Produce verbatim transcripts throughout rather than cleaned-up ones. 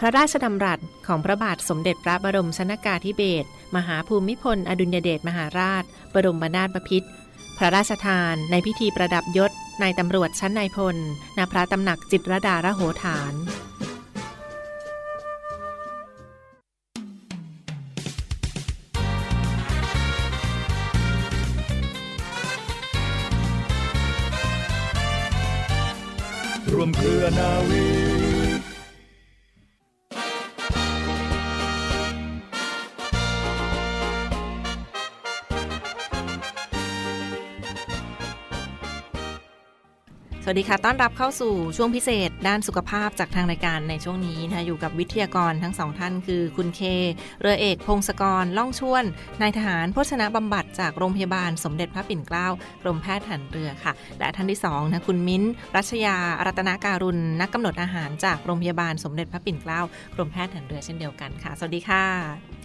พระราชดำรัสของพระบาทสมเด็จพระบรมชนกาธิเบศรมหาภูมิพลอดุลยเดชมหาราชบรมนาถบพิตรพระราชทานในพิธีประดับยศนายตำรวจชั้นนายพลณพระตำหนักจิตรดารโหฐานร่วมเครือนาวีสวัสดีค่ะต้อนรับเข้าสู่ช่วงพิเศษด้านสุขภาพจากทางรายการในช่วงนี้นะอยู่กับวิทยากรทั้งสองท่านคือคุณเคเรือเอกพงศกรล่องชวนนายทหารโภชนะบำบัดจากโรงพยาบาลสมเด็จพระปิ่นเกล้ากรมแพทย์ทหารเรือค่ะและท่านที่สองนะคุณมิ้นรัชยารัตนาการุณนักกำหนดอาหารจากโรงพยาบาลสมเด็จพระปิ่นเกล้ากรมแพทย์ทหารเรือเช่นเดียวกันค่ะสวัสดีค่ะ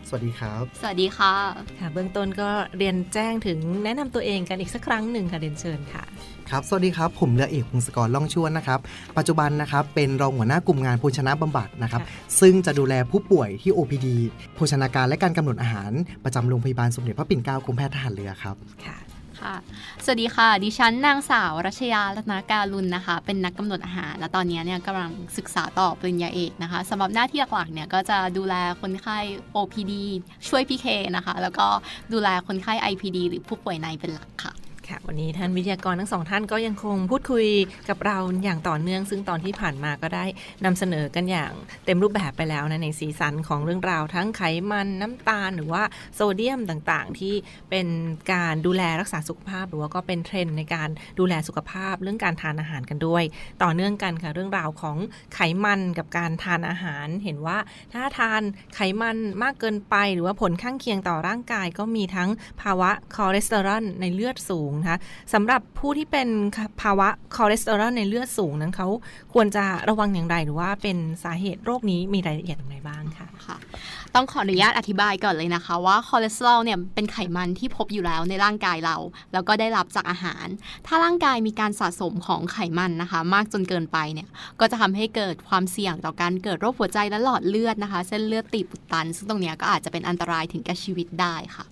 สวัสดีครับสวัสดีค่ะค่ะเบื้องต้นก็เรียนแจ้งถึงแนะนำตัวเองกันอีกสักครั้งหนึ่งค่ะเรียนเชิญค่ะครับสวัสดีครับผมเรือเอกพงศกรล่องชวนนะครับปัจจุบันนะครับเป็นรองหัวหน้ากลุ่มงานโภชนะบำบัดนะครับซึ่งจะดูแลผู้ป่วยที่ โอ พี ดี โภชนาการและการกำหนดอาหารประจำโรงพยาบาลสมเด็จพระปิ่นเกล้ากรมแพทย์ทหารเรือครับค่ะสวัสดีค่ะดิฉันนางสาวรัชยารัตนาการุณนะคะเป็นนักกำหนดอาหารและตอนนี้เนี่ยกำลังศึกษาต่อปริญญาเอกนะคะสำหรับหน้าที่หลักๆเนี่ยก็จะดูแลคนไข้ โอ พี ดี ช่วย พี เค นะคะแล้วก็ดูแลคนไข้ ไอ พี ดี หรือผู้ป่วยในเป็นหลักค่ะวันนี้ท่านวิทยากรทั้งสองท่านก็ยังคงพูดคุยกับเราอย่างต่อเนื่องซึ่งตอนที่ผ่านมาก็ได้นำเสนอกันอย่างเต็มรูปแบบไปแล้วนะในสีสันของเรื่องราวทั้งไขมันน้ำตาลหรือว่าโซเดียมต่างๆที่เป็นการดูแลรักษาสุขภาพหรือว่าก็เป็นเทรนด์ในการดูแลสุขภาพเรื่องการทานอาหารกันด้วยต่อเนื่องกันค่ะเรื่องราวของไขมันกับการทานอาหารเห็นว่าถ้าทานไขมันมากเกินไปหรือว่าผลข้างเคียงต่อร่างกายก็มีทั้งภาวะคอเลสเตอรอลในเลือดสูงสำหรับผู้ที่เป็นภาวะคอเลสเตอรอลในเลือดสูงนั้นเขาควรจะระวังอย่างไรหรือว่าเป็นสาเหตุโรคนี้มีรายละเอียดอย่างไรบ้างคะค่ะต้องขออนุญาตอธิบายก่อนเลยนะคะว่าคอเลสเตอรอลเนี่ยเป็นไขมันที่พบอยู่แล้วในร่างกายเราแล้วก็ได้รับจากอาหารถ้าร่างกายมีการสะสมของไขมันนะคะมากจนเกินไปเนี่ยก็จะทำให้เกิดความเสี่ยงต่อการเกิดโรคหัวใจและหลอดเลือดนะคะเส้นเลือดตีบอุดตันซึ่งตรงนี้ก็อาจจะเป็นอันตรายถึงแก่ชีวิตได้ค่ะ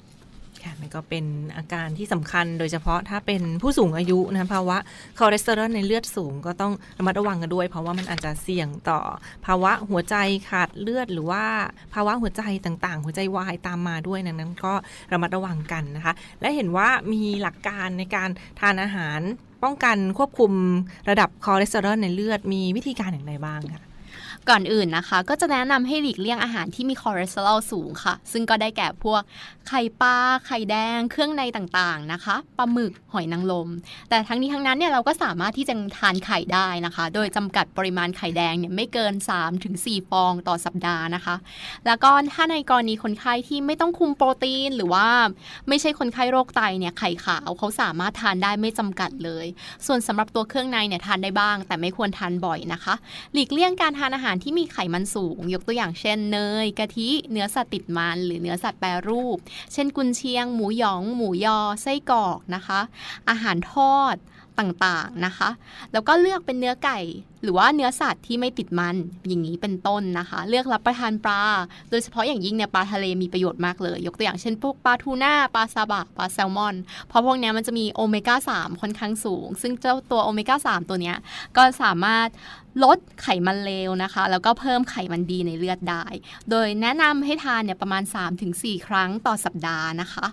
ค่ะมันก็เป็นอาการที่สำคัญโดยเฉพาะถ้าเป็นผู้สูงอายุนะภาวะคอเลสเตอรอลในเลือดสูงก็ต้องระมัดระวังกันด้วยเพราะว่ามันอาจจะเสี่ยงต่อภาวะหัวใจขาดเลือดหรือว่าภาวะหัวใจต่างๆหัวใจวายตามมาด้วยดังนั้นก็ระมัดระวังกันนะคะและเห็นว่ามีหลักการในการทานอาหารป้องกันควบคุมระดับคอเลสเตอรอลในเลือดมีวิธีการอย่างไรบ้างค่ะก่อนอื่นนะคะก็จะแนะนำให้หลีกเลี่ยงอาหารที่มีคอเลสเตอรอลสูงค่ะซึ่งก็ได้แก่พวกไข่ปลาไข่แดงเครื่องในต่างๆนะคะปลาหมึกหอยนางรมแต่ทั้งนี้ทั้งนั้นเนี่ยเราก็สามารถที่จะทานไข่ได้นะคะโดยจำกัดปริมาณไข่แดงเนี่ยไม่เกิน สามถึงสี่ ฟองต่อสัปดาห์นะคะแล้วก็ถ้าในกรณีคนไข้ที่ไม่ต้องคุมโปรตีนหรือว่าไม่ใช่คนไข้โรคไตเนี่ยไข่ขาวเขาสามารถทานได้ไม่จำกัดเลยส่วนสำหรับตัวเครื่องในเนี่ยทานได้บ้างแต่ไม่ควรทานบ่อยนะคะหลีกเลี่ยงการทานอาหารที่มีไขมันสูงยกตัวอย่างเช่นเนยกะทิเนื้อสัตว์ติดมันหรือเนื้อสัตว์แปรรูปเช่นกุนเชียงหมูหยองหมูยอไส้กรอกนะคะอาหารทอดต่างๆนะคะแล้วก็เลือกเป็นเนื้อไก่หรือว่าเนื้อสัตว์ที่ไม่ติดมันอย่างนี้เป็นต้นนะคะเลือกรับประทานปลาโดยเฉพาะอย่างยิ่งเนี่ยปลาทะเลมีประโยชน์มากเลยยกตัวอย่างเช่นพวกปลาทูน่าปลาซาบะปลาแซลมอนเพราะพวกนี้มันจะมีโอเมก้าสามค่อนข้างสูงซึ่งเจ้าตัวโอเมก้าสามตัวเนี้ยก็สามารถ ลดไขมันเลวนะคะแล้วก็เพิ่มไขมันดีในเลือดได้โดยแนะนำให้ทานเนี่ยประมาณ สามถึงสี่ ครั้งต่อสัปดาห์นะคะ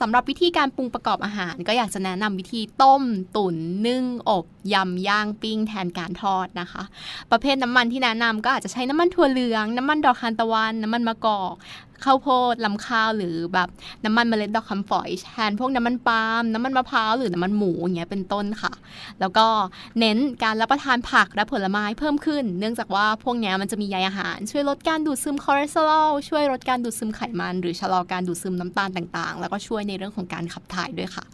สำหรับวิธีการปรุงประกอบอาหารก็อยากจะแนะนำวิธีต้มตุ๋นนึ่งอบยำย่างปิ้งแทนการทอดนะคะประเภทน้ำมันที่แนะนำก็อาจจะใช้น้ำมันถั่วเหลืองน้ำมันดอกทานตะวันน้ำมันมะกอกข้าวโพดลำข้าวหรือแบบน้ำมันเมล็ดดอกคำฝอยแทนพวกน้ำมันปาล์มน้ำมันมะพร้าวหรือน้ำมันหมูอย่างเงี้ยเป็นต้นค่ะแล้วก็เน้นการรับประทานผักและผลไม้เพิ่มขึ้นเนื่องจากว่าพวกเนี้ยมันจะมีใยอาหารช่วยลดการดูดซึมคอเลสเตอรอลช่วยลดการดูดซึมไขมันหรือชะลอการดูดซึมน้ำตาลต่างๆแล้วก็ช่วยในเรื่องของการขับถ่ายด้วยค่ะ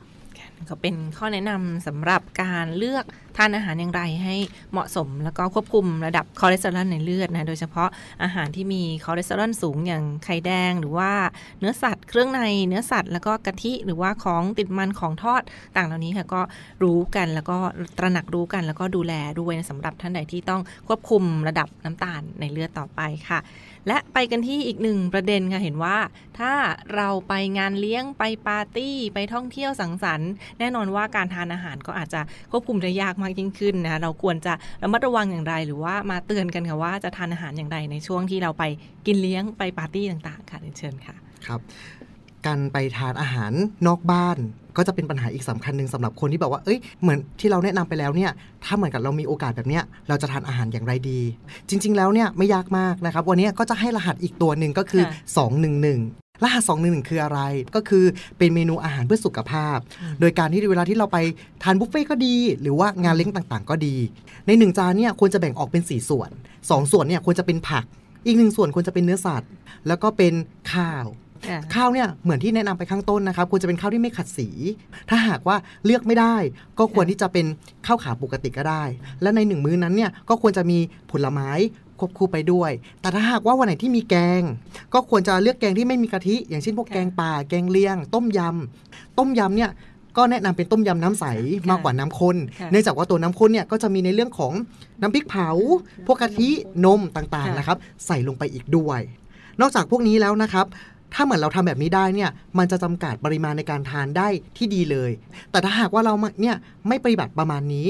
ก็เป็นข้อแนะนำสำหรับการเลือกทานอาหารอย่างไรให้เหมาะสมแล้วก็ควบคุมระดับคอเลสเตอรอลในเลือดนะโดยเฉพาะอาหารที่มีคอเลสเตอรอลสูงอย่างไข่แดงหรือว่าเนื้อสัตว์เครื่องในเนื้อสัตว์แล้วก็กะทิหรือว่าของติดมันของทอดต่างเหล่านี้ค่ะก็รู้กันแล้วก็ตระหนักรู้กันแล้วก็ดูแลด้วยสำหรับท่านใดที่ต้องควบคุมระดับน้ำตาลในเลือดต่อไปค่ะและไปกันที่อีกหนึ่งประเด็นค่ะเห็นว่าถ้าเราไปงานเลี้ยงไปปาร์ตี้ไปท่องเที่ยวสังสรรค์แน่นอนว่าการทานอาหารก็อาจจะควบคุมได้ยากมากยิ่งขึ้นนะเราควรจะระมัดระวังอย่างไรหรือว่ามาเตือนกันค่ะว่าจะทานอาหารอย่างไรในช่วงที่เราไปกินเลี้ยงไปปาร์ตี้ต่างๆค่ะเชิญค่ะครับการไปทานอาหารนอกบ้านก็จะเป็นปัญหาอีกสำคัญหนึ่งสำหรับคนที่แบบว่าเอ้ยเหมือนที่เราแนะนำไปแล้วเนี่ยถ้าเหมือนกับเรามีโอกาสแบบเนี้ยเราจะทานอาหารอย่างไรดีจริงๆแล้วเนี่ยไม่ยากมากนะครับวันนี้ก็จะให้รหัสอีกตัวหนึ่งก็คือสองหนึ่งหนึ่งรหัสสองหนึ่งหนึ่งคืออะไรก็คือเป็นเมนูอาหารเพื่อสุขภาพโดยการที่เวลาที่เราไปทานบุฟเฟ่ก็ดีหรือว่างานเลี้ยงต่างๆก็ดีในหนึ่งจานเนี่ยควรจะแบ่งออกเป็นสี่ส่วนสองส่วนเนี่ยควรจะเป็นผักอีกหนึ่งส่วนควรจะเป็นเนื้อสัตว์แล้วก็เป็นข้าวข้าวเนี่ยเหมือนที่แนะนำไปข้างต้นนะครับควรจะเป็นข้าวที่ไม่ขัดสีถ้าหากว่าเลือกไม่ได้ก็ควรที่จะเป็นข้าวขาวปกติก็ได้และในหนึ่งมื้อนั้นเนี่ยก็ควรจะมีผลไม้ควบคู่ไปด้วยแต่ถ้าหากว่าวันไหนที่มีแกงก็ควรจะเลือกแกงที่ไม่มีกะทิอย่างเช่นพวกแกงป่าแกงเลียงต้มยำต้มยำเนี่ยก็แนะนำเป็นต้มยำน้ำใสมากกว่าน้ำข้นเนื่องจากว่าตัวน้ำข้นเนี่ยก็จะมีในเรื่องของน้ำพริกเผาพวกกะทินมต่างๆนะครับใส่ลงไปอีกด้วยนอกจากพวกนี้แล้วนะครับถ้าเหมือนเราทำแบบนี้ได้เนี่ยมันจะจำกัดปริมาณในการทานได้ที่ดีเลยแต่ถ้าหากว่าเราเนี่ยไม่ปฏิบัติประมาณนี้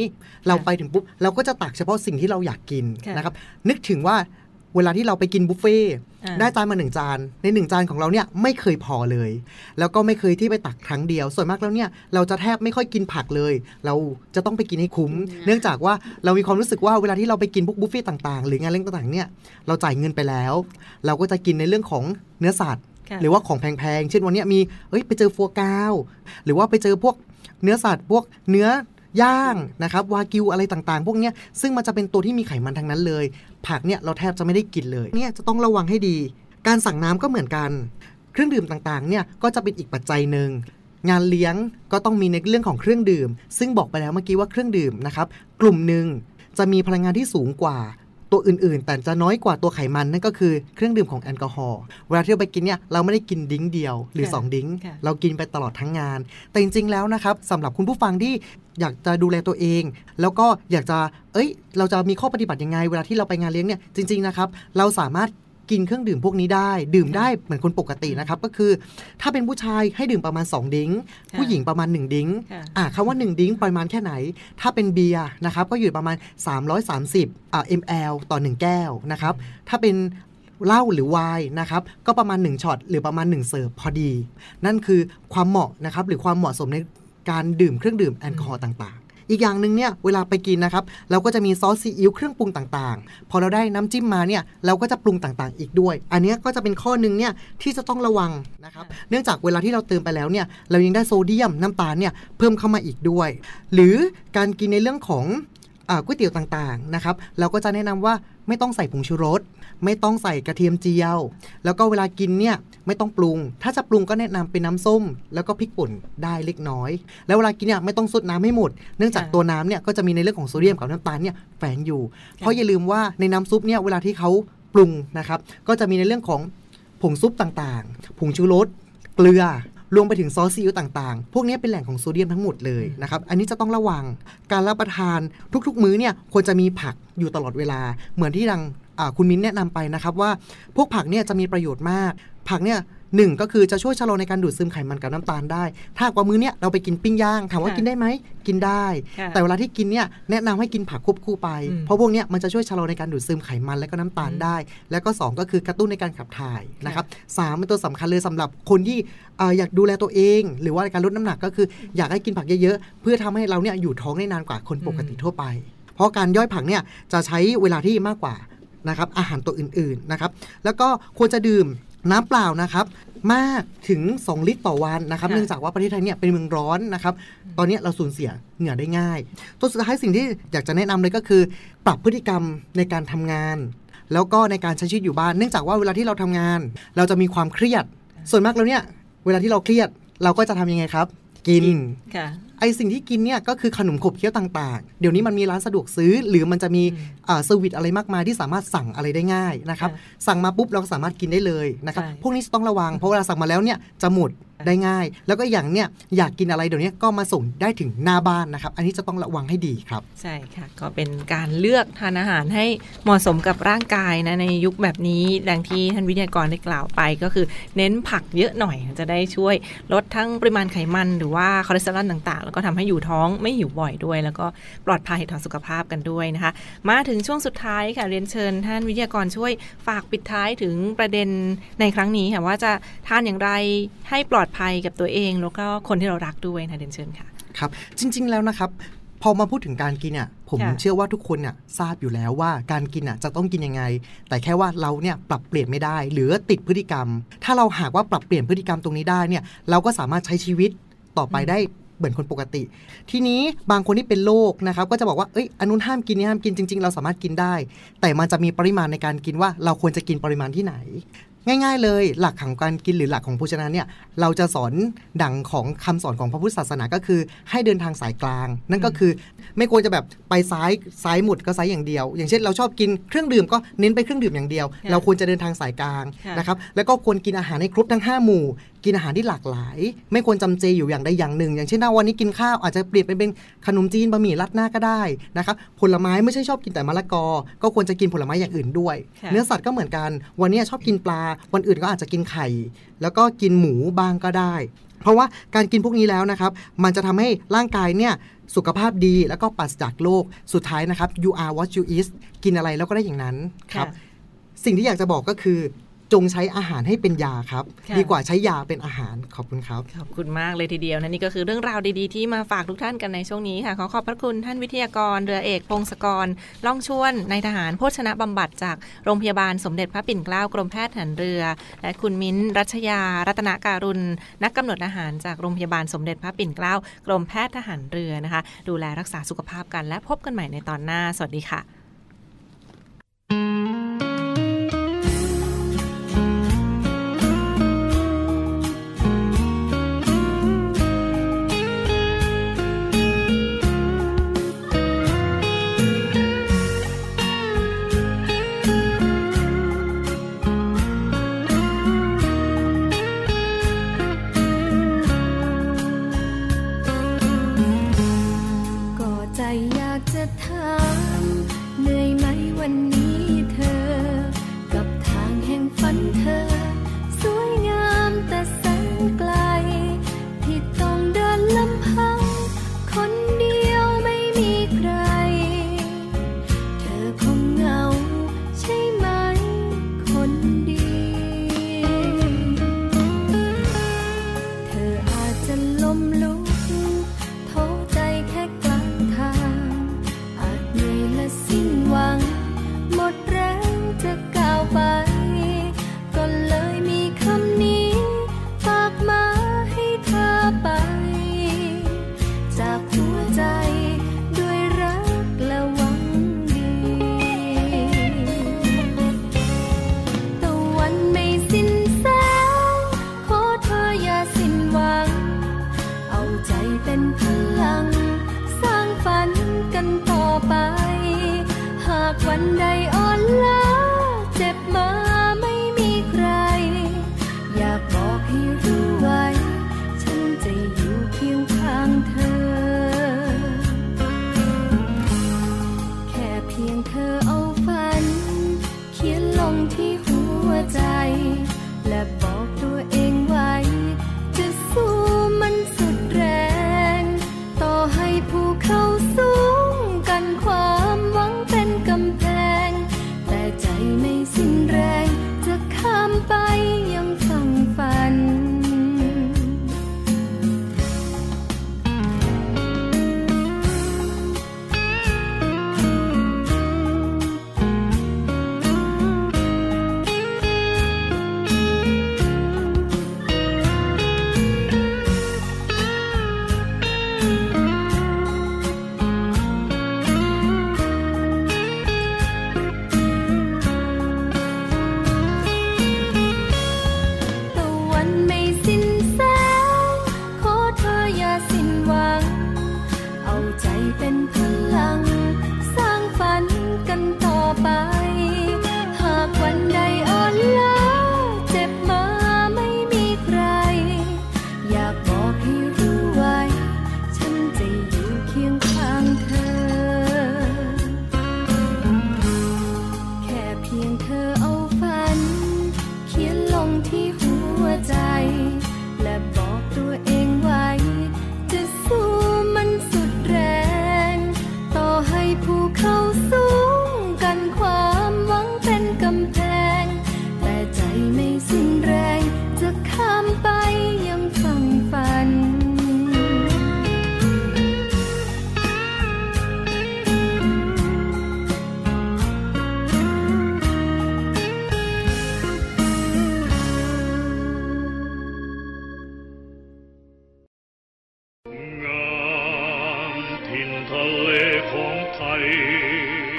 เราไปถึงปุ๊บเราก็จะตักเฉพาะสิ่งที่เราอยากกินนะครับนึกถึงว่าเวลาที่เราไปกินบุฟเฟ่ได้จานมาหนึ่งจานในหนึ่งจานของเราเนี่ยไม่เคยพอเลยแล้วก็ไม่เคยที่ไปตักครั้งเดียวส่วนมากแล้วเนี่ยเราจะแทบไม่ค่อยกินผักเลยเราจะต้องไปกินให้คุ้มเนื่องจากว่าเรามีความรู้สึกว่าเวลาที่เราไปกินพวกบุฟเฟ่ต่างๆหรืองานเลี้ยงต่างๆเนี่ยเราจ่ายเงินไปแล้วเราก็จะกินในเรื่องของเนื้อสัตว์หรือว่าของแพงๆเช่นวันนี้มีเอ้ยไปเจอฟัวกาวหรือว่าไปเจอพวกเนื้อสัตว์พวกเนื้อย่างนะครับวากิวอะไรต่างๆพวกเนี้ยซึ่งมันจะเป็นตัวที่มีไขมันทั้งนั้นเลยผักเนี่ยเราแทบจะไม่ได้กินเลยเนี่ยจะต้องระวังให้ดีการสั่งน้ำก็เหมือนกันเครื่องดื่มต่างๆเนี่ยก็จะเป็นอีกปัจจัยนึงงานเลี้ยงก็ต้องมีในเรื่องของเครื่องดื่มซึ่งบอกไปแล้วเมื่อกี้ว่าเครื่องดื่มนะครับกลุ่มนึงจะมีพลังงานที่สูงกว่าตัวอื่นๆแต่จะน้อยกว่าตัวไขมันนั่นก็คือเครื่องดื่มของแอลกอฮอล์เวลาที่เราไปกินเนี่ยเราไม่ได้กินดิ้งเดียวหรือสองดิ้งเรากินไปตลอดทั้งงานแต่จริงๆแล้วนะครับสำหรับคุณผู้ฟังที่อยากจะดูแลตัวเองแล้วก็อยากจะเอ้ยเราจะมีข้อปฏิบัติยังไงเวลาที่เราไปงานเลี้ยงเนี่ยจริงๆนะครับเราสามารถกินเครื่องดื่มพวกนี้ได้ดื่มได้เหมือนคนปกตินะครับก็คือถ้าเป็นผู้ชายให้ดื่มประมาณสองดิ้งผู้หญิงประมาณหนึ่งดิ้งอ่ะคำว่าหนึ่งดิ้งประมาณแค่ไหนถ้าเป็นเบียร์นะครับก็อยู่ประมาณสามร้อยสามสิบอ่า ml ต่อหนึ่งแก้วนะครับถ้าเป็นเหล้าหรือไวน์นะครับก็ประมาณหนึ่งช็อตหรือประมาณหนึ่งเสิร์ฟพอดีนั่นคือความเหมาะนะครับหรือความเหมาะสมในการดื่มเครื่องดื่มแอลกอฮอล์ต่างๆอีกอย่างหนึ่งเนี่ยเวลาไปกินนะครับเราก็จะมีซอสซีอิ๊วเครื่องปรุงต่างๆพอเราได้น้ำจิ้มมาเนี่ยเราก็จะปรุงต่างๆอีกด้วยอันนี้ก็จะเป็นข้อนึงเนี่ยที่จะต้องระวังนะครับเนื่องจากเวลาที่เราเติมไปแล้วเนี่ยเรายังได้โซเดียมน้ำตาลเนี่ยเพิ่มเข้ามาอีกด้วยหรือการกินในเรื่องของก๋วยเตี๋ยวต่างๆนะครับเราก็จะแนะนำว่าไม่ต้องใส่ผงชูรสไม่ต้องใส่กระเทียมเจียวแล้วก็เวลากินเนี่ยไม่ต้องปรุงถ้าจะปรุงก็แนะนำเป็นน้ำส้มแล้วก็พริกป่นได้เล็กน้อยแล้วเวลากินเนี่ยไม่ต้องซดน้ำให้หมดเนื่องจากตัวน้ำเนี่ยก็จะมีในเรื่องของโซเดียมกับน้ำตาลเนี่ยแฝงอยู่เพราะอย่าลืมว่าในน้ำซุปเนี่ยเวลาที่เขาปรุงนะครับก็จะมีในเรื่องของผงซุปต่างๆผงชูรสเกลือรวมไปถึงซอสซีอิ๊วต่างๆพวกนี้เป็นแหล่งของโซเดียมทั้งหมดเลยนะครับอันนี้จะต้องระวังการรับประทานทุกๆมื้อเนี่ยควรจะมีผักอยู่ตลอดเวลาเหมือนที่ดังคุณมิ้นแนะนำไปนะครับว่าพวกผักเนี่ยจะมีประโยชน์มากผักเนี่ย หนึ่งก็คือจะช่วยชะลอในการดูดซึมไขมันกับน้ำตาลได้ถ้าว่ามื้อเนี้ยเราไปกินปิ้งย่างถามว่ากินได้ไหมกินได้แต่เวลาที่กินเนี่ยแนะนำให้กินผักควบคู่ไปเพราะพวกเนี้ยมันจะช่วยชะลอในการดูดซึมไขมันและก็น้ำตาลได้แล้วก็สองก็คือกระตุ้นในการขับถ่ายนะครับสามเป็นตัวสำคัญเลยสำหรับคนที่อยากดูแลตัวเองหรือว่าในการลดน้ำหนักก็คืออยากให้กินผักเยอะๆเพื่อทำให้เราเนี่ยอยู่ท้องได้นานกว่าคนปกติทั่วไปเพราะการย่อยผักเนี่ยจะใช้เวลาที่มากกว่านะครับอาหารตัวอื่นๆนะครับแล้วก็ควรจะดื่มน้ำเปล่านะครับมากถึงสองลิตรต่อวันนะครับเนื่องจากว่าประเทศไทยเนี่ยเป็นเมืองร้อนนะครับตอนนี้เราสูญเสียเหงื่อได้ง่ายตัวสุดท้ายสิ่งที่อยากจะแนะนำเลยก็คือปรับพฤติกรรมในการทำงานแล้วก็ในการใช้ชีวิตอยู่บ้านเนื่องจากว่าเวลาที่เราทำงานเราจะมีความเครียดส่วนมากแล้วเนี่ยเวลาที่เราเครียดเราก็จะทำยังไงครับกินไอสิ่งที่กินเนี่ยก็คือขนมขบเคี้ยวต่างๆเดี๋ยวนี้มันมีร้านสะดวกซื้อหรือมันจะมีเซอร์วิสอะไรมากมายที่สามารถสั่งอะไรได้ง่ายนะครับสั่งมาปุ๊บเราก็สามารถกินได้เลยนะครับพวกนี้ต้องระวังเพราะเวลาสั่งมาแล้วเนี่ยจะหมดได้ง่ายแล้วก็อย่างเนี่ยอยากกินอะไรเดี๋ยวนี้ก็มาส่งได้ถึงหน้าบ้านนะครับอันนี้จะต้องระวังให้ดีครับใช่ค่ะก็เป็นการเลือกทานอาหารให้เหมาะสมกับร่างกายนะในยุคแบบนี้ดังที่ท่านวิทยากรได้กล่าวไปก็คือเน้นผักเยอะหน่อยจะได้ช่วยลดทั้งปริมาณไขมันหรือว่าคอเลสเตอรอลต่างๆแล้วก็ทำให้อยู่ท้องไม่หิวบ่อยด้วยแล้วก็ปลอดภัยต่อสุขภาพกันด้วยนะคะมาถึงช่วงสุดท้ายค่ะเรียนเชิญท่านวิทยากรช่วยฝากปิดท้ายถึงประเด็นในครั้งนี้ค่ะว่าจะทานอย่างไรให้ปลอดภัยกับตัวเองแล้วก็คนที่เรารักด้วยนะเดนเชิญค่ะครับจริงๆแล้วนะครับพอมาพูดถึงการกินเนี่ยผมเชื่อว่าทุกคนเนี่ยทราบอยู่แล้วว่าการกินน่ะจะต้องกินยังไงแต่แค่ว่าเราเนี่ยปรับเปลี่ยนไม่ได้หรือติดพฤติกรรมถ้าเราหากว่าปรับเปลี่ยนพฤติกรรมตรงนี้ได้เนี่ยเราก็สามารถใช้ชีวิตต่อไปได้เหมือนคนปกติทีนี้บางคนที่เป็นโรคนะครับก็จะบอกว่าเอ้ยอันนู้นห้ามกินนี่ห้ามกินจริงๆเราสามารถกินได้แต่มันจะมีปริมาณในการกินว่าเราควรจะกินปริมาณที่ไหนง่ายๆเลยหลักของการกินหรือหลักของโภชนาเนี่ยเราจะสอนดังของคำสอนของพระพุทธศาสนาก็คือให้เดินทางสายกลางนั่นก็คือไม่ควรจะแบบไปซ้ายซ้ายหมดก็ซ้ายอย่างเดียวอย่างเช่นเราชอบกินเครื่องดื่มก็เน้นไปเครื่องดื่มอย่างเดียว yeah. เราควรจะเดินทางสายกลาง yeah. นะครับแล้วก็ควรกินอาหารให้ครบทั้งห้าหมู่กินอาหารที่หลากหลายไม่ควรจำเจอยู่อย่างใดอย่างหนึ่งอย่างเช่นวันนี้กินข้าวอาจจะเปลี่ยนเป็นขนมจีนบะหมี่ราดหน้าก็ได้นะครับผลไม้ไม่ใช่ชอบกินแต่มะละกอก็ควรจะกินผลไม้อย่างอื่นด้วย yeah. เนื้อสัตว์ก็เหมือนกันวันนี้ชอบกินปลาวันอื่นก็อาจจะกินไข่แล้วก็กินหมูบ้างก็ได้เพราะว่าการกินพวกนี้แล้วนะครับมันจะทำให้ร่างกายเนี่ยสุขภาพดีแล้วก็ปราศจากโรคสุดท้ายนะครับ you are what you eat กินอะไรแล้วก็ได้อย่างนั้นครับสิ่งที่อยากจะบอกก็คือจงใช้อาหารให้เป็นยาครับดีกว่าใช้ยาเป็นอาหารขอบคุณครับขอบคุณมากเลยทีเดียวนะนี่ก็คือเรื่องราวดีๆที่มาฝากทุกท่านกันในช่วงนี้ค่ะขอขอบพระคุณท่านวิทยากรเรือเอกพงศกรล่องชวนนายทหารโภชนะบำบัดจากโรงพยาบาลสมเด็จพระปิ่นเกล้ากรมแพทย์ทหารเรือและคุณมิ้นรัชยารัตนการุณนักกำหนดอาหารจากโรงพยาบาลสมเด็จพระปิ่นเกล้ากรมแพทย์ทหารเรือนะคะดูแลรักษาสุขภาพกันและพบกันใหม่ในตอนหน้าสวัสดีค่ะ ไปยังฝั่งฝัน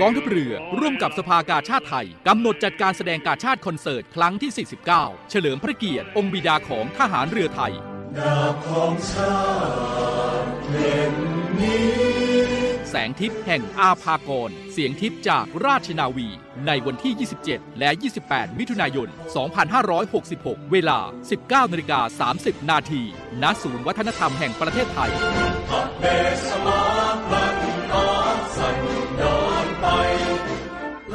กองทัพเรือร่วมกับสภากาชาติไทยกำหนดจัดการแสดงกาชาติคอนเสิร์ตครั้งที่สี่สิบเก้าเฉลิมพระเกียรติองค์บิดาของทหารเรือไทยดาบของชาติเล่มนี้แสงทิพย์แห่งอาภากรเสียงทิพย์จากราชนาวีในวันที่ยี่สิบเจ็ดและยี่สิบแปดมิถุนายนสองพันห้าร้อยหกสิบหกเวลา สิบเก้านาฬิกาสามสิบนาที ณ ศูนย์วัฒนธรรมแห่งประเทศไทย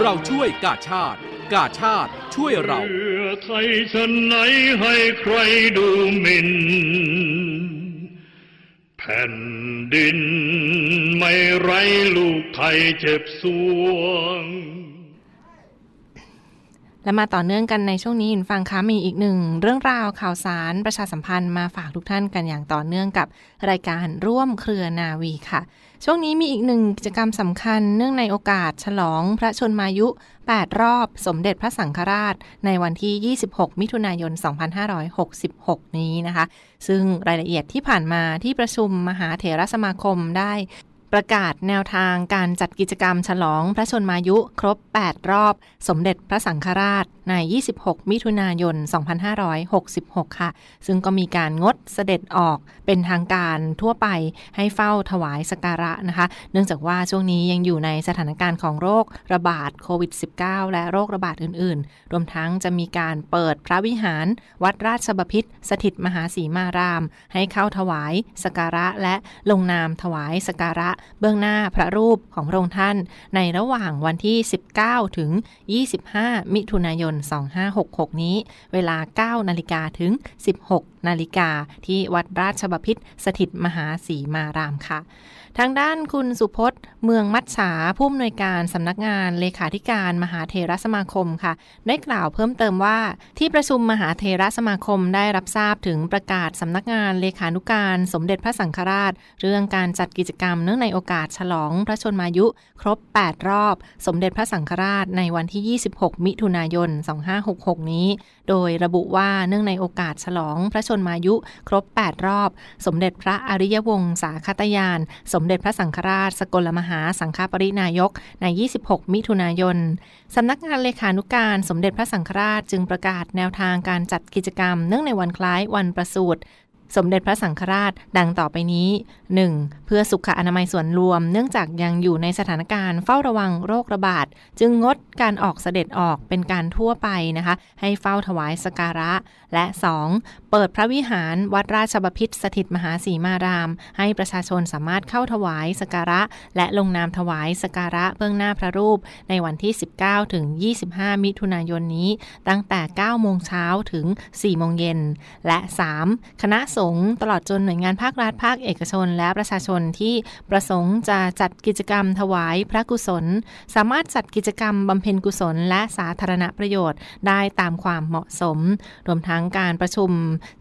เราช่วยกาชาติกาชาติช่วยเราเพื่อไทยชนไหนให้ใครดูหมิ่นแผ่นดินไม่ไร้ลูกไทยเจ็บสวงและมาต่อเนื่องกันในช่วงนี้คุณฟังคะมีอีกหนึ่งเรื่องราวข่าวสารประชาสัมพันธ์มาฝากทุกท่านกันอย่างต่อเนื่องกับรายการร่วมเครือนาวีค่ะช่วงนี้มีอีกหนึ่งกิจกรรมสำคัญเนื่องในโอกาสฉลองพระชนมายุแปดรอบสมเด็จพระสังฆราชในวันที่ยี่สิบหกมิถุนายนสองพันห้าร้อยหกสิบหกนี้นะคะซึ่งรายละเอียดที่ผ่านมาที่ประชุมมหาเถรสมาคมได้ประกาศแนวทางการจัดกิจกรรมฉลองพระชนมายุครบแปดรอบสมเด็จพระสังฆราชในยี่สิบหกมิถุนายนสองพันห้าร้อยหกสิบหกค่ะซึ่งก็มีการงดเสด็จออกเป็นทางการทั่วไปให้เฝ้าถวายสักการะนะคะเนื่องจากว่าช่วงนี้ยังอยู่ในสถานการณ์ของโรคระบาดโควิด สิบเก้า และโรคระบาดอื่นๆรวมทั้งจะมีการเปิดพระวิหารวัดราชบพิตรสถิตมหาสีมารามให้เข้าถวายสักการะและลงนามถวายสักการะเบื้องหน้าพระรูปของพระองค์ท่านในระหว่างวันที่สิบเก้าถึงยี่สิบห้ามิถุนายนสองพันห้าร้อยหกสิบหกนี้เวลาเก้านาฬิกาถึงสิบหกนาฬิกาที่วัดราชบพิตรสถิตมหาสีมารามค่ะทางด้านคุณสุพจน์เมืองมัจฉาผู้อำนวยการสำนักงานเลขาธิการมหาเถรสมาคมค่ะได้กล่าวเพิ่มเติมว่าที่ประชุมมหาเถรสมาคมได้รับทราบถึงประกาศสำนักงานเลขานุการสมเด็จพระสังฆราชเรื่องการจัดกิจกรรมเนื่องในโอกาสฉลองพระชนมายุครบแปดรอบสมเด็จพระสังฆราชในวันที่ยี่สิบหกมิถุนายนสองพันห้าร้อยหกสิบหกนี้โดยระบุว่าเนื่องในโอกาสฉลองพระชนมายุครบแปดรอบสมเด็จพระอริยวงศาคตยานสมเด็จพระสังฆราชสกลมหาสังฆปรินายกในยี่สิบหกมิถุนายนสำนักงานเลขานุการสมเด็จพระสังฆราชจึงประกาศแนวทางการจัดกิจกรรมเนื่องในวันคล้ายวันประสูติ สมเด็จพระสังฆราชดังต่อไปนี้ หนึ่ง. เพื่อสุขอนามัยส่วนรวมเนื่องจากยังอยู่ในสถานการณ์เฝ้าระวังโรคระบาดจึงงดการออกเสด็จออกเป็นการทั่วไปนะคะให้เฝ้าถวายสักการะและ สอง. เปิดพระวิหารวัดราชบพิตรสถิตมหาสีมารามให้ประชาชนสามารถเข้าถวายสักการะและลงนามถวายสักการะเบื้องหน้าพระรูปในวันที่ สิบเก้าถึงยี่สิบห้า มิถุนายนนี้ตั้งแต่ เก้าโมงเช้าถึง สี่โมงเย็นและ สาม. คณะสงฆ์ตลอดจนหน่วยงานภาครัฐภาคเอกชนและประชาชนที่ประสงค์จะจัดกิจกรรมถวายพระกุศลสามารถจัดกิจกรรมบำเพ็ญกุศลและสาธารณประโยชน์ได้ตามความเหมาะสมรวมทั้งการประชุม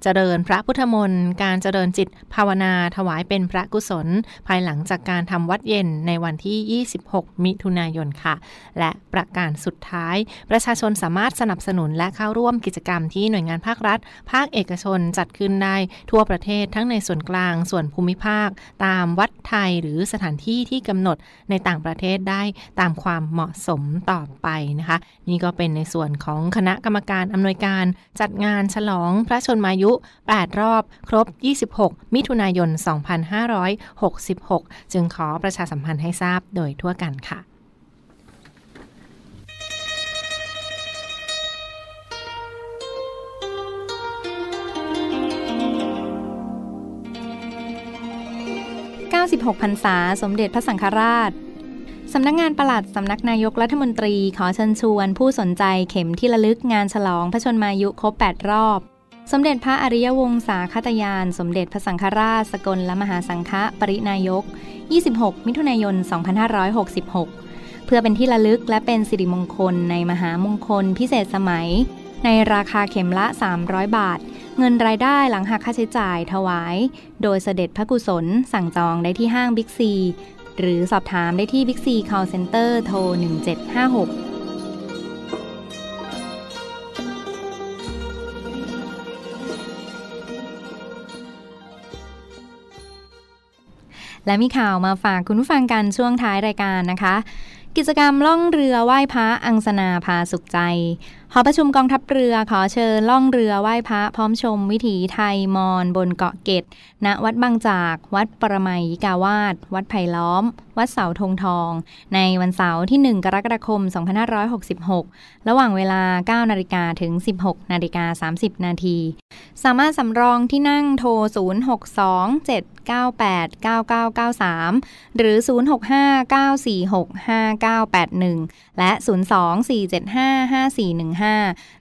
เจริญพระพุทธมนต์การเจริญจิตภาวนาถวายเป็นพระกุศลภายหลังจากการทำวัดเย็นในวันที่ยี่สิบหกมิถุนายนค่ะและประการสุดท้ายประชาชนสามารถสนับสนุนและเข้าร่วมกิจกรรมที่หน่วยงานภาครัฐภาคเอกชนจัดขึ้นได้ทั่วประเทศทั้งในส่วนกลางส่วนภูมิภาคตามวัดไทยหรือสถานที่ที่กำหนดในต่างประเทศได้ตามความเหมาะสมต่อไปนะคะนี่ก็เป็นในส่วนของคณะกรรมการอำนวยการจัดงานฉลองพระชนมายุแปดรอบครบยี่สิบหกมิถุนายนสองพันห้าร้อยหกสิบหกจึงขอประชาสัมพันธ์ให้ทราบโดยทั่วกันค่ะเก้าสิบหกพรรษาสมเด็จพระสังฆราชสำนักงานปลัดสำนักนายกรัฐมนตรีขอเชิญชวนผู้สนใจเข็มที่ระลึกงานฉลองพระชนมายุครบแปดรอบสมเด็จพระอริยวงศาคตยานสมเด็จพระสังฆราชสกลและมหาสังฆปรินายกยี่สิบหกมิถุนายนสองพันห้าร้อยหกสิบหกเพื่อเป็นที่ระลึกและเป็นสิริมงคลในมหามงคลพิเศษสมัยในราคาเข็มละสามร้อยบาทเงินรายได้หลังหักค่าใช้จ่ายถวายโดยเสด็จพระกุศลสั่งจองได้ที่ห้างบิ๊กซีหรือสอบถามได้ที่บิ๊กซีคอลเซ็นเตอร์โทรหนึ่งเจ็ดห้าหกและมีข่าวมาฝากคุณผู้ฟังกันช่วงท้ายรายการนะคะกิจกรรมล่องเรือไหว้พระอังสนาพาสุขใจหอประชุมกองทัพเรือขอเชิญล่องเรือไหว้พระพร้อมชมวิถีไทยมอญบนเกาะเกตณวัดบางจากวัดปรมัยยิกาวาสวัดไผ่ล้อมวัดเสาธงทองในวันเสาร์ที่หนึ่งกรกฎาคมสองพันห้าร้อยหกสิบหกระหว่างเวลาเก้านาฬิกาถึงสิบหกนาฬิกาสามสิบนาทีสามารถสำรองที่นั่งโทรศูนย์หกสองเจ็ดเก้าแปดเก้าเก้าเก้าสามหรือศูนย์หกห้าเก้าสี่หกห้าเก้าแปดหนึ่งและศูนย์สองสี่เจ็ดห้าห้าสี่หนึ่งห้า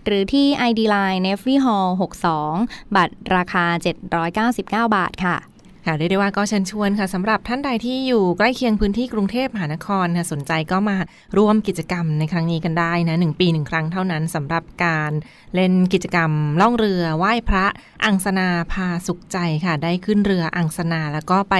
หรือที่ ไอ ดี Line Navy Hall หกสิบสองบัตรราคาเจ็ดร้อยเก้าสิบเก้าบาทค่ะค่ะเรียกได้ว่าก็เชิญชวนค่ะสำหรับท่านใดที่อยู่ใกล้เคียงพื้นที่กรุงเทพมหานครค่ะสนใจก็มาร่วมกิจกรรมในครั้งนี้กันได้นะหนึ่งปีหนึ่งครั้งเท่านั้นสำหรับการเล่นกิจกรรมล่องเรือไหว้พระอังสนาพาสุขใจค่ะได้ขึ้นเรืออังสนาแล้วก็ไป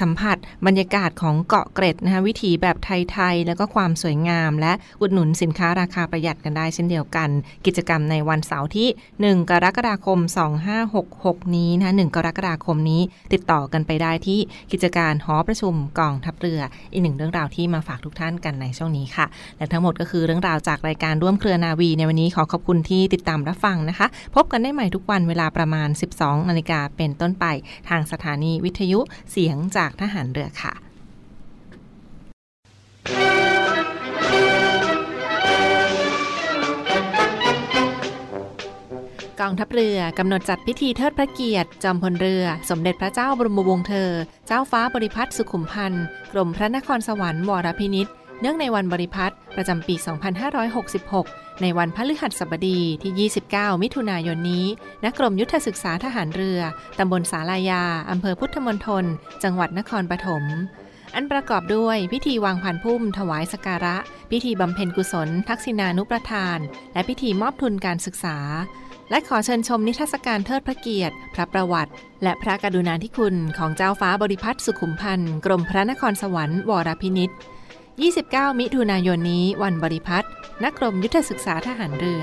สัมผัสบรรยากาศของเกาะเกร็ดนะคะวิถีแบบไทยๆแล้วก็ความสวยงามและอุดหนุนสินค้าราคาประหยัดกันได้เช่นเดียวกันกิจกรรมในวันเสาร์ที่หนึ่งกรกฎาคมสองพันห้าร้อยหกสิบหกนี้นะหนึ่งกรกฎาคมนี้ติดต่อกันไปได้ที่กิจการหอประชุมกองทัพเรืออีกหนึ่งเรื่องราวที่มาฝากทุกท่านกันในช่วงนี้ค่ะและทั้งหมดก็คือเรื่องราวจากรายการร่วมเครือนาวีในวันนี้ขอขอบคุณที่ติดตามรับฟังนะคะพบกันได้ใหม่ทุกวันเวลาประมาณ สิบสองนาฬิกาเป็นต้นไปทางสถานีวิทยุเสียงจากทหารเรือค่ะกองทัพเรือกำหนดจัดพิธีเทิดพระเกียรติจอมพลเรือสมเด็จพระเจ้าบรมวงศ์เธอเจ้าฟ้าบริพัตรสุขุมพันธ์กรมพระนครสวรรค์วรพินิจเนื่องในวันบริพัตรประจำปีสองพันห้าร้อยหกสิบหกในวันพฤหัสบดีที่ยี่สิบเก้ามิถุนายนนี้ณกรมยุทธศึกษาทหารเรือตำบลศาลายาอำเภอพุทธมณฑลจังหวัดนครปฐมอันประกอบด้วยพิธีวางพานพุ่มถวายสักการะพิธีบำเพ็ญกุศลทักษิณานุประทานและพิธีมอบทุนการศึกษาและขอเชิญชมนิทรรศการเทิดพระเกียรติพระประวัติและพระกรุณาธิคุณของเจ้าฟ้าบริพัตรสุขุมพันธ์กรมพระนครสวรรค์วรพินิจยี่สิบเก้ามิถุนายนนี้วันบริพัตรณกรมยุทธศึกษาทหารเรือ